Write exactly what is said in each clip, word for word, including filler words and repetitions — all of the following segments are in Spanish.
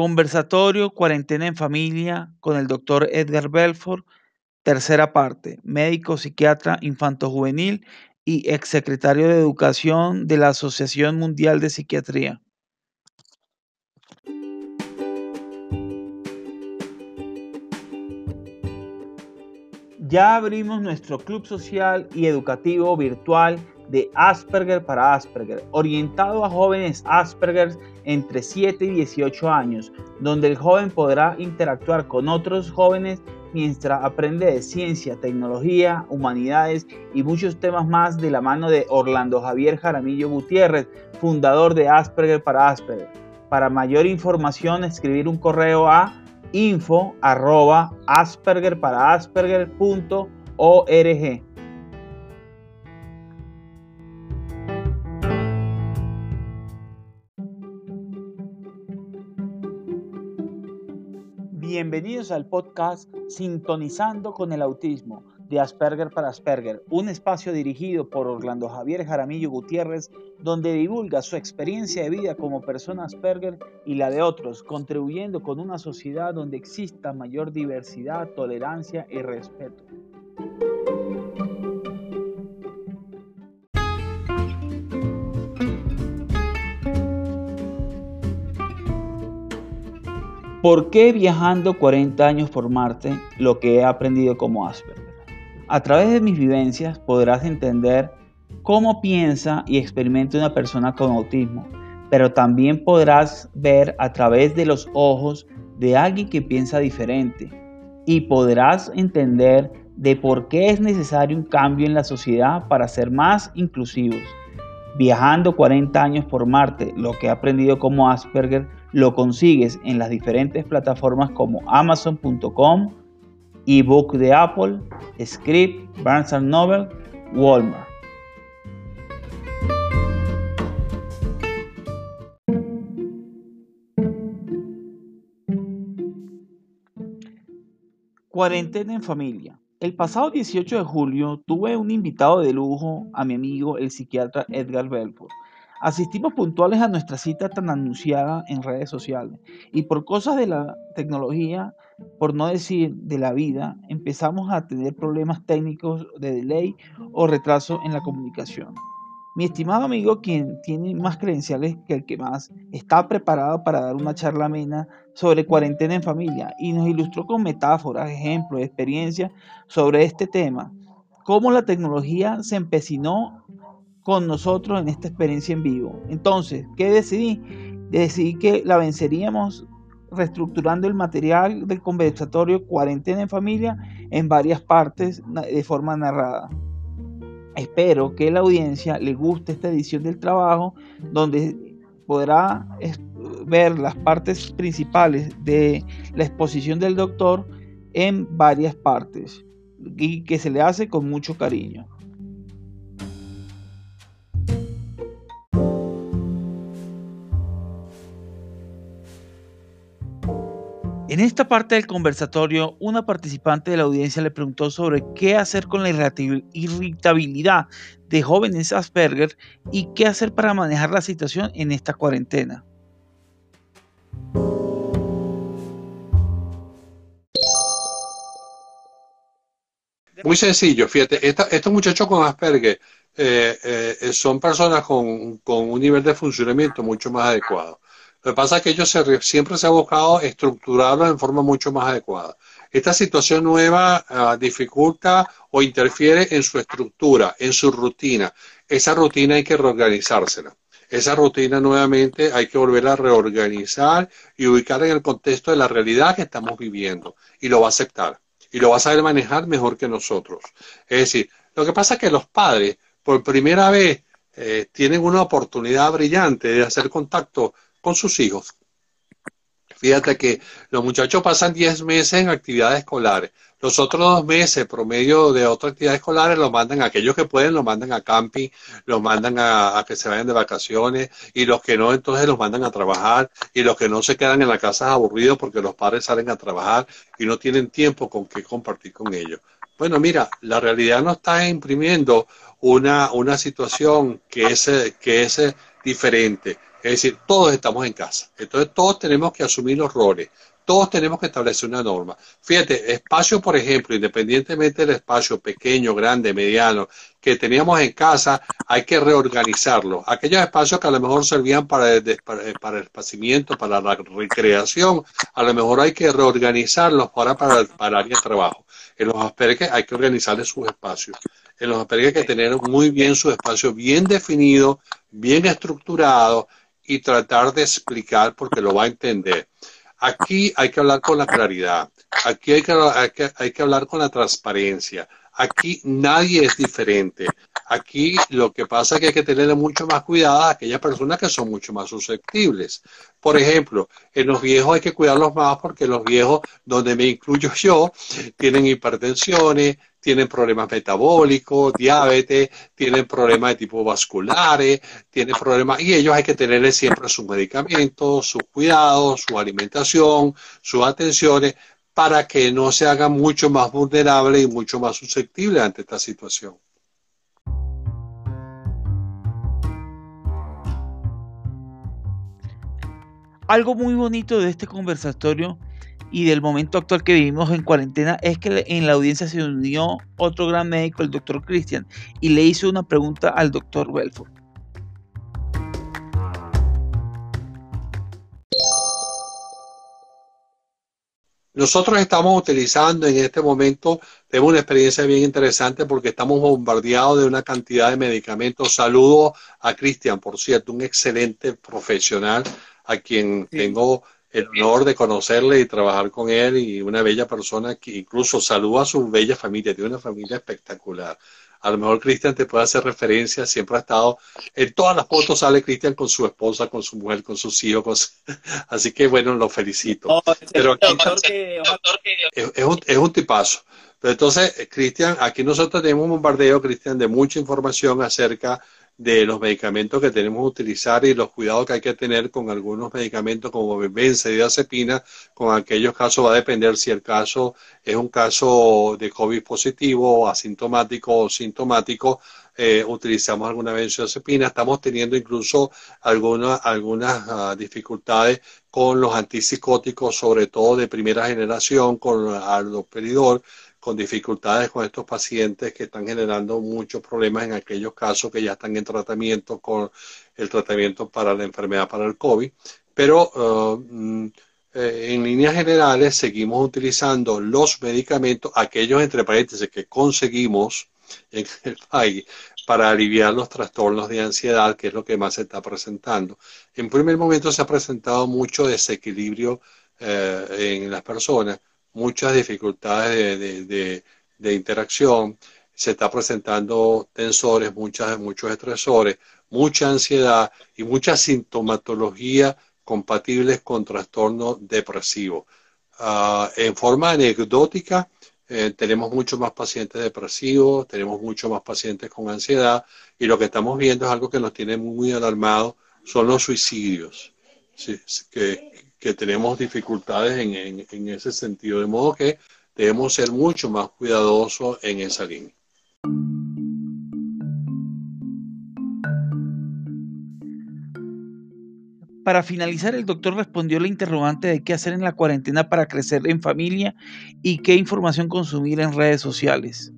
Conversatorio, cuarentena en familia con el doctor Edgar Belfort, tercera parte, médico, psiquiatra, infanto-juvenil y exsecretario de Educación de la Asociación Mundial de Psiquiatría. Ya abrimos nuestro club social y educativo virtual de Asperger para Asperger, orientado a jóvenes Asperger entre siete y dieciocho años, donde el joven podrá interactuar con otros jóvenes mientras aprende de ciencia, tecnología, humanidades y muchos temas más de la mano de Orlando Javier Jaramillo Gutiérrez, fundador de Asperger para Asperger. Para mayor información, escribir un correo a info arroba asperger para asperger punto org. Bienvenidos al podcast Sintonizando con el Autismo de Asperger para Asperger, un espacio dirigido por Orlando Javier Jaramillo Gutiérrez, donde divulga su experiencia de vida como persona Asperger y la de otros, contribuyendo con una sociedad donde exista mayor diversidad, tolerancia y respeto. ¿Por qué viajando cuarenta años por Marte? Lo que he aprendido como Asperger. A través de mis vivencias podrás entender cómo piensa y experimenta una persona con autismo, pero también podrás ver a través de los ojos de alguien que piensa diferente y podrás entender de por qué es necesario un cambio en la sociedad para ser más inclusivos. Viajando cuarenta años por Marte, lo que he aprendido como Asperger, lo consigues en las diferentes plataformas como amazon punto com, ebook de Apple, Script, Barnes and Noble, Walmart. Cuarentena en familia. El pasado dieciocho de julio tuve un invitado de lujo, a mi amigo el psiquiatra Edgar Belfort. Asistimos puntuales a nuestra cita tan anunciada en redes sociales y por cosas de la tecnología, por no decir de la vida, empezamos a tener problemas técnicos de delay o retraso en la comunicación. Mi estimado amigo, quien tiene más credenciales que el que más, está preparado para dar una charla amena sobre cuarentena en familia y nos ilustró con metáforas, ejemplos, experiencias sobre este tema, cómo la tecnología se empecinó con nosotros en esta experiencia en vivo. Entonces, ¿qué decidí? Decidí que la venceríamos reestructurando el material del conversatorio Cuarentena en Familia en varias partes de forma narrada. Espero que la audiencia le guste esta edición del trabajo, donde podrá ver las partes principales de la exposición del doctor en varias partes y que se le hace con mucho cariño. En esta parte del conversatorio, una participante de la audiencia le preguntó sobre qué hacer con la irritabilidad de jóvenes Asperger y qué hacer para manejar la situación en esta cuarentena. Muy sencillo, fíjate, esta, estos muchachos con Asperger eh, eh, son personas con, con un nivel de funcionamiento mucho más adecuado. Lo que pasa es que ellos se, siempre se ha buscado estructurarlos en forma mucho más adecuada. Esta situación nueva uh, dificulta o interfiere en su estructura, en su rutina. Esa rutina hay que reorganizársela. Esa rutina nuevamente hay que volver a reorganizar y ubicar en el contexto de la realidad que estamos viviendo. Y lo va a aceptar. Y lo va a saber manejar mejor que nosotros. Es decir, lo que pasa es que los padres, por primera vez, eh, tienen una oportunidad brillante de hacer contacto con sus hijos. Fíjate que los muchachos pasan diez meses en actividades escolares. Los otros dos meses, promedio de otras actividades escolares, los mandan a aquellos que pueden, los mandan a camping, los mandan a, a que se vayan de vacaciones, y los que no, entonces los mandan a trabajar, y los que no se quedan en la casa aburridos porque los padres salen a trabajar y no tienen tiempo con qué compartir con ellos. Bueno, mira, la realidad nos está imprimiendo una, una situación que es, que es diferente. Es decir, todos estamos en casa. Entonces todos tenemos que asumir los roles. Todos tenemos que establecer una norma. Fíjate, espacio, por ejemplo, independientemente del espacio pequeño, grande, mediano, que teníamos en casa, hay que reorganizarlo. Aquellos espacios que a lo mejor servían para el, para, para el esparcimiento, para la recreación, a lo mejor hay que reorganizarlos ahora para, para áreas de trabajo. En los Asperger hay que organizarles sus espacios. En los Asperger hay que tener muy bien su espacio bien definido, bien estructurado y tratar de explicar porque lo va a entender. Aquí hay que hablar con la claridad, aquí hay que, hay, que, hay que hablar con la transparencia, aquí nadie es diferente, aquí lo que pasa es que hay que tener mucho más cuidado a aquellas personas que son mucho más susceptibles. Por ejemplo, en los viejos hay que cuidarlos más porque los viejos, donde me incluyo yo, tienen hipertensiones, tienen problemas metabólicos, diabetes, tienen problemas de tipo vasculares, tienen problemas, y ellos hay que tenerles siempre sus medicamentos, sus cuidados, su alimentación, sus atenciones, para que no se hagan mucho más vulnerables y mucho más susceptibles ante esta situación. Algo muy bonito de este conversatorio y del momento actual que vivimos en cuarentena es que en la audiencia se unió otro gran médico, el doctor Cristian, y le hizo una pregunta al doctor Belfort. Nosotros estamos utilizando en este momento, tenemos una experiencia bien interesante porque estamos bombardeados de una cantidad de medicamentos. Saludo a Cristian, por cierto, un excelente profesional a quien sí. tengo el honor de conocerle y trabajar con él, y una bella persona que incluso saluda a su bella familia, tiene una familia espectacular. A lo mejor Cristian te puede hacer referencia, siempre ha estado, en todas las fotos sale Cristian con su esposa, con su mujer, con sus hijos, así que bueno, lo felicito. No, pero aquí que... es, es, un, es un tipazo. Pero entonces, Cristian, aquí nosotros tenemos un bombardeo, Cristian, de mucha información acerca de los medicamentos que tenemos que utilizar y los cuidados que hay que tener con algunos medicamentos como benzodiazepina. Con aquellos casos va a depender si el caso es un caso de COVID positivo, asintomático o sintomático, eh, utilizamos alguna benzodiazepina. Estamos teniendo incluso alguna, algunas uh, dificultades con los antipsicóticos, sobre todo de primera generación, con aldoperidol, con dificultades con estos pacientes que están generando muchos problemas en aquellos casos que ya están en tratamiento con el tratamiento para la enfermedad para el COVID. Pero uh, en líneas generales seguimos utilizando los medicamentos, aquellos entre paréntesis que conseguimos en el país para aliviar los trastornos de ansiedad, que es lo que más se está presentando. En primer momento se ha presentado mucho desequilibrio eh, en las personas, muchas dificultades de, de, de, de interacción, se está presentando tensores, muchas, muchos estresores, mucha ansiedad y mucha sintomatología compatibles con trastorno depresivo. Uh, en forma anecdótica, eh, tenemos muchos más pacientes depresivos, tenemos muchos más pacientes con ansiedad, y lo que estamos viendo es algo que nos tiene muy alarmados, son los suicidios. Sí, que, que tenemos dificultades en, en, en ese sentido, de modo que debemos ser mucho más cuidadosos en esa línea. Para finalizar, el doctor respondió la interrogante de qué hacer en la cuarentena para crecer en familia y qué información consumir en redes sociales.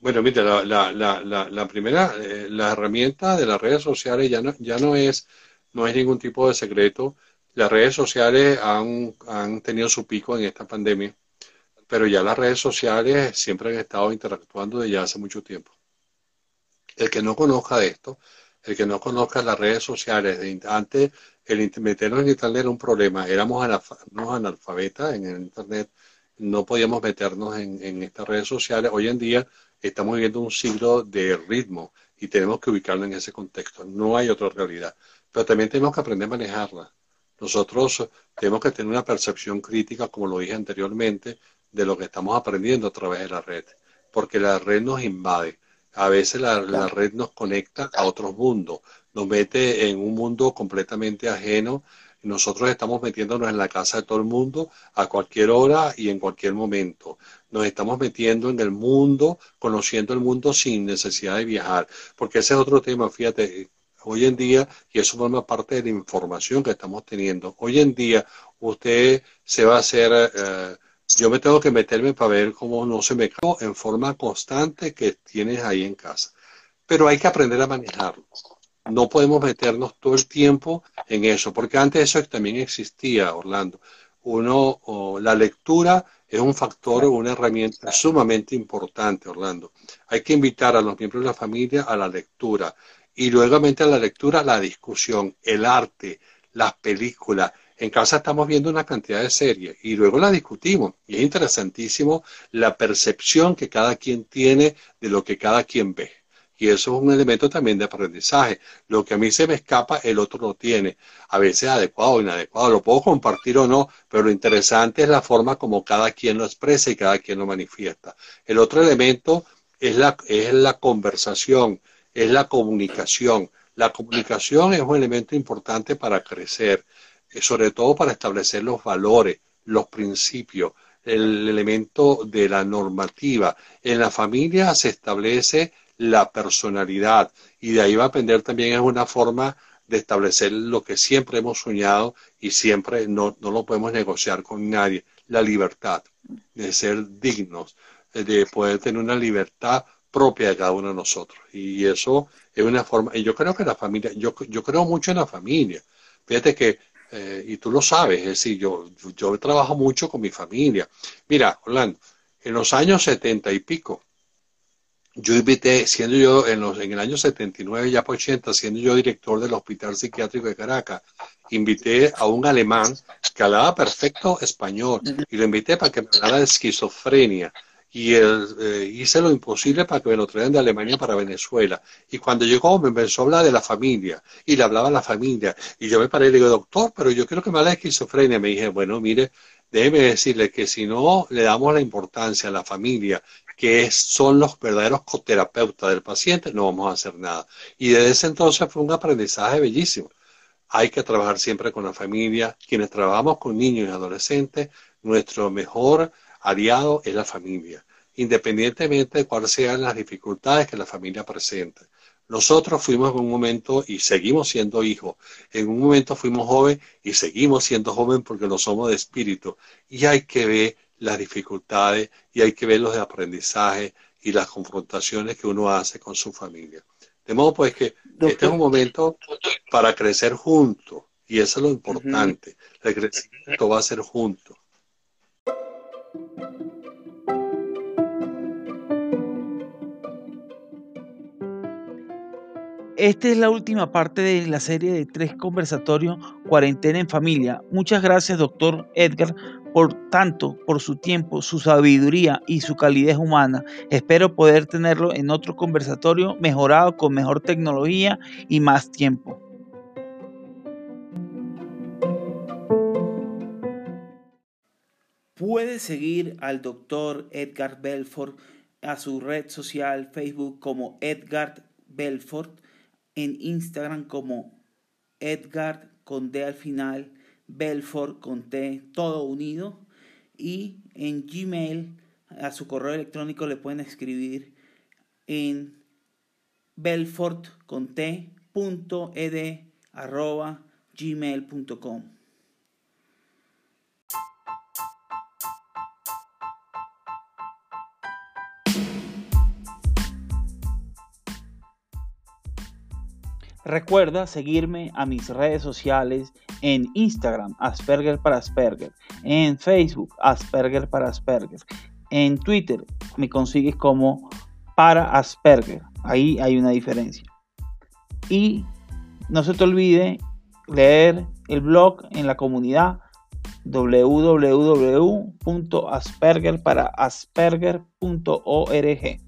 Bueno, mira, la, la, la, la, la primera, eh, la herramienta de las redes sociales ya no, ya no es, no es ningún tipo de secreto. Las redes sociales han, han tenido su pico en esta pandemia, pero ya las redes sociales siempre han estado interactuando desde hace mucho tiempo. El que no conozca de esto, el que no conozca las redes sociales, antes el meternos en internet era un problema, éramos analfabetas en el internet, no podíamos meternos en, en estas redes sociales. Hoy en día estamos viviendo un siglo de ritmo y tenemos que ubicarlo en ese contexto. No hay otra realidad. Pero también tenemos que aprender a manejarla. Nosotros tenemos que tener una percepción crítica, como lo dije anteriormente, de lo que estamos aprendiendo a través de la red. Porque la red nos invade. A veces la, la red nos conecta a otros mundos. Nos mete en un mundo completamente ajeno Nosotros estamos metiéndonos en la casa de todo el mundo a cualquier hora y en cualquier momento. Nos estamos metiendo en el mundo, conociendo el mundo sin necesidad de viajar. Porque ese es otro tema, fíjate, hoy en día, y eso forma parte de la información que estamos teniendo. Hoy en día, usted se va a hacer... Eh, yo me tengo que meterme para ver cómo no se me cae en forma constante que tienes ahí en casa. Pero hay que aprender a manejarlo. No podemos meternos todo el tiempo en eso, porque antes eso también existía, Orlando. Uno, oh, la lectura es un factor, una herramienta sumamente importante, Orlando. Hay que invitar a los miembros de la familia a la lectura y luego a la lectura, la discusión, el arte, las películas. En casa estamos viendo una cantidad de series y luego las discutimos. Y es interesantísimo la percepción que cada quien tiene de lo que cada quien ve. Y eso es un elemento también de aprendizaje. Lo que a mí se me escapa, el otro lo tiene. A veces adecuado o inadecuado, lo puedo compartir o no, pero lo interesante es la forma como cada quien lo expresa y cada quien lo manifiesta. El otro elemento es la, es la conversación, es la comunicación. La comunicación es un elemento importante para crecer, sobre todo para establecer los valores, los principios, el elemento de la normativa. En la familia se establece la personalidad y de ahí va a aprender también, es una forma de establecer lo que siempre hemos soñado y siempre no, no lo podemos negociar con nadie, la libertad de ser dignos, de poder tener una libertad propia de cada uno de nosotros. Y eso es una forma, y yo creo que la familia, yo, yo creo mucho en la familia, fíjate que eh, y tú lo sabes, es decir, yo, yo trabajo mucho con mi familia. Mira, Orlando, en los años setenta y pico yo invité, siendo yo en, los, en el año setenta y nueve, ya por ochenta, siendo yo director del Hospital Psiquiátrico de Caracas, invité a un alemán que hablaba perfecto español y lo invité para que me hablara de esquizofrenia. Y él, eh, hice lo imposible para que me lo trajeran de Alemania para Venezuela. Y cuando llegó me empezó a hablar de la familia y le hablaba a la familia. Y yo me paré y le digo, doctor, pero yo quiero que me hable de esquizofrenia. Me dije, bueno, mire, déjeme decirle que si no le damos la importancia a la familia, que son los verdaderos coterapeutas del paciente, no vamos a hacer nada. Y desde ese entonces fue un aprendizaje bellísimo. Hay que trabajar siempre con la familia. Quienes trabajamos con niños y adolescentes, nuestro mejor aliado es la familia, independientemente de cuáles sean las dificultades que la familia presente. Nosotros fuimos en un momento y seguimos siendo hijos. En un momento fuimos jóvenes y seguimos siendo jóvenes porque lo somos de espíritu. Y hay que ver las dificultades y hay que ver los aprendizajes y las confrontaciones que uno hace con su familia. De modo pues que doctor, este es un momento para crecer juntos y eso es lo importante. Uh-huh. El crecimiento va a ser juntos. Esta es la última parte de la serie de tres conversatorios Cuarentena en Familia. Muchas gracias, doctor Edgar, por tanto, por su tiempo, su sabiduría y su calidez humana. Espero poder tenerlo en otro conversatorio mejorado con mejor tecnología y más tiempo. Puede seguir al doctor Edgar Belfort a su red social Facebook como Edgar Belfort, en Instagram como Edgar con D al final, Belfort con T, todo unido, y en Gmail a su correo electrónico le pueden escribir en Belfort con T punto ed arroba gmail punto com. Recuerda seguirme a mis redes sociales en Instagram, Asperger para Asperger, en Facebook, Asperger para Asperger, en Twitter me consigues como para Asperger, ahí hay una diferencia. Y no se te olvide leer el blog en la comunidad doble u doble u doble u punto asperger para asperger punto org.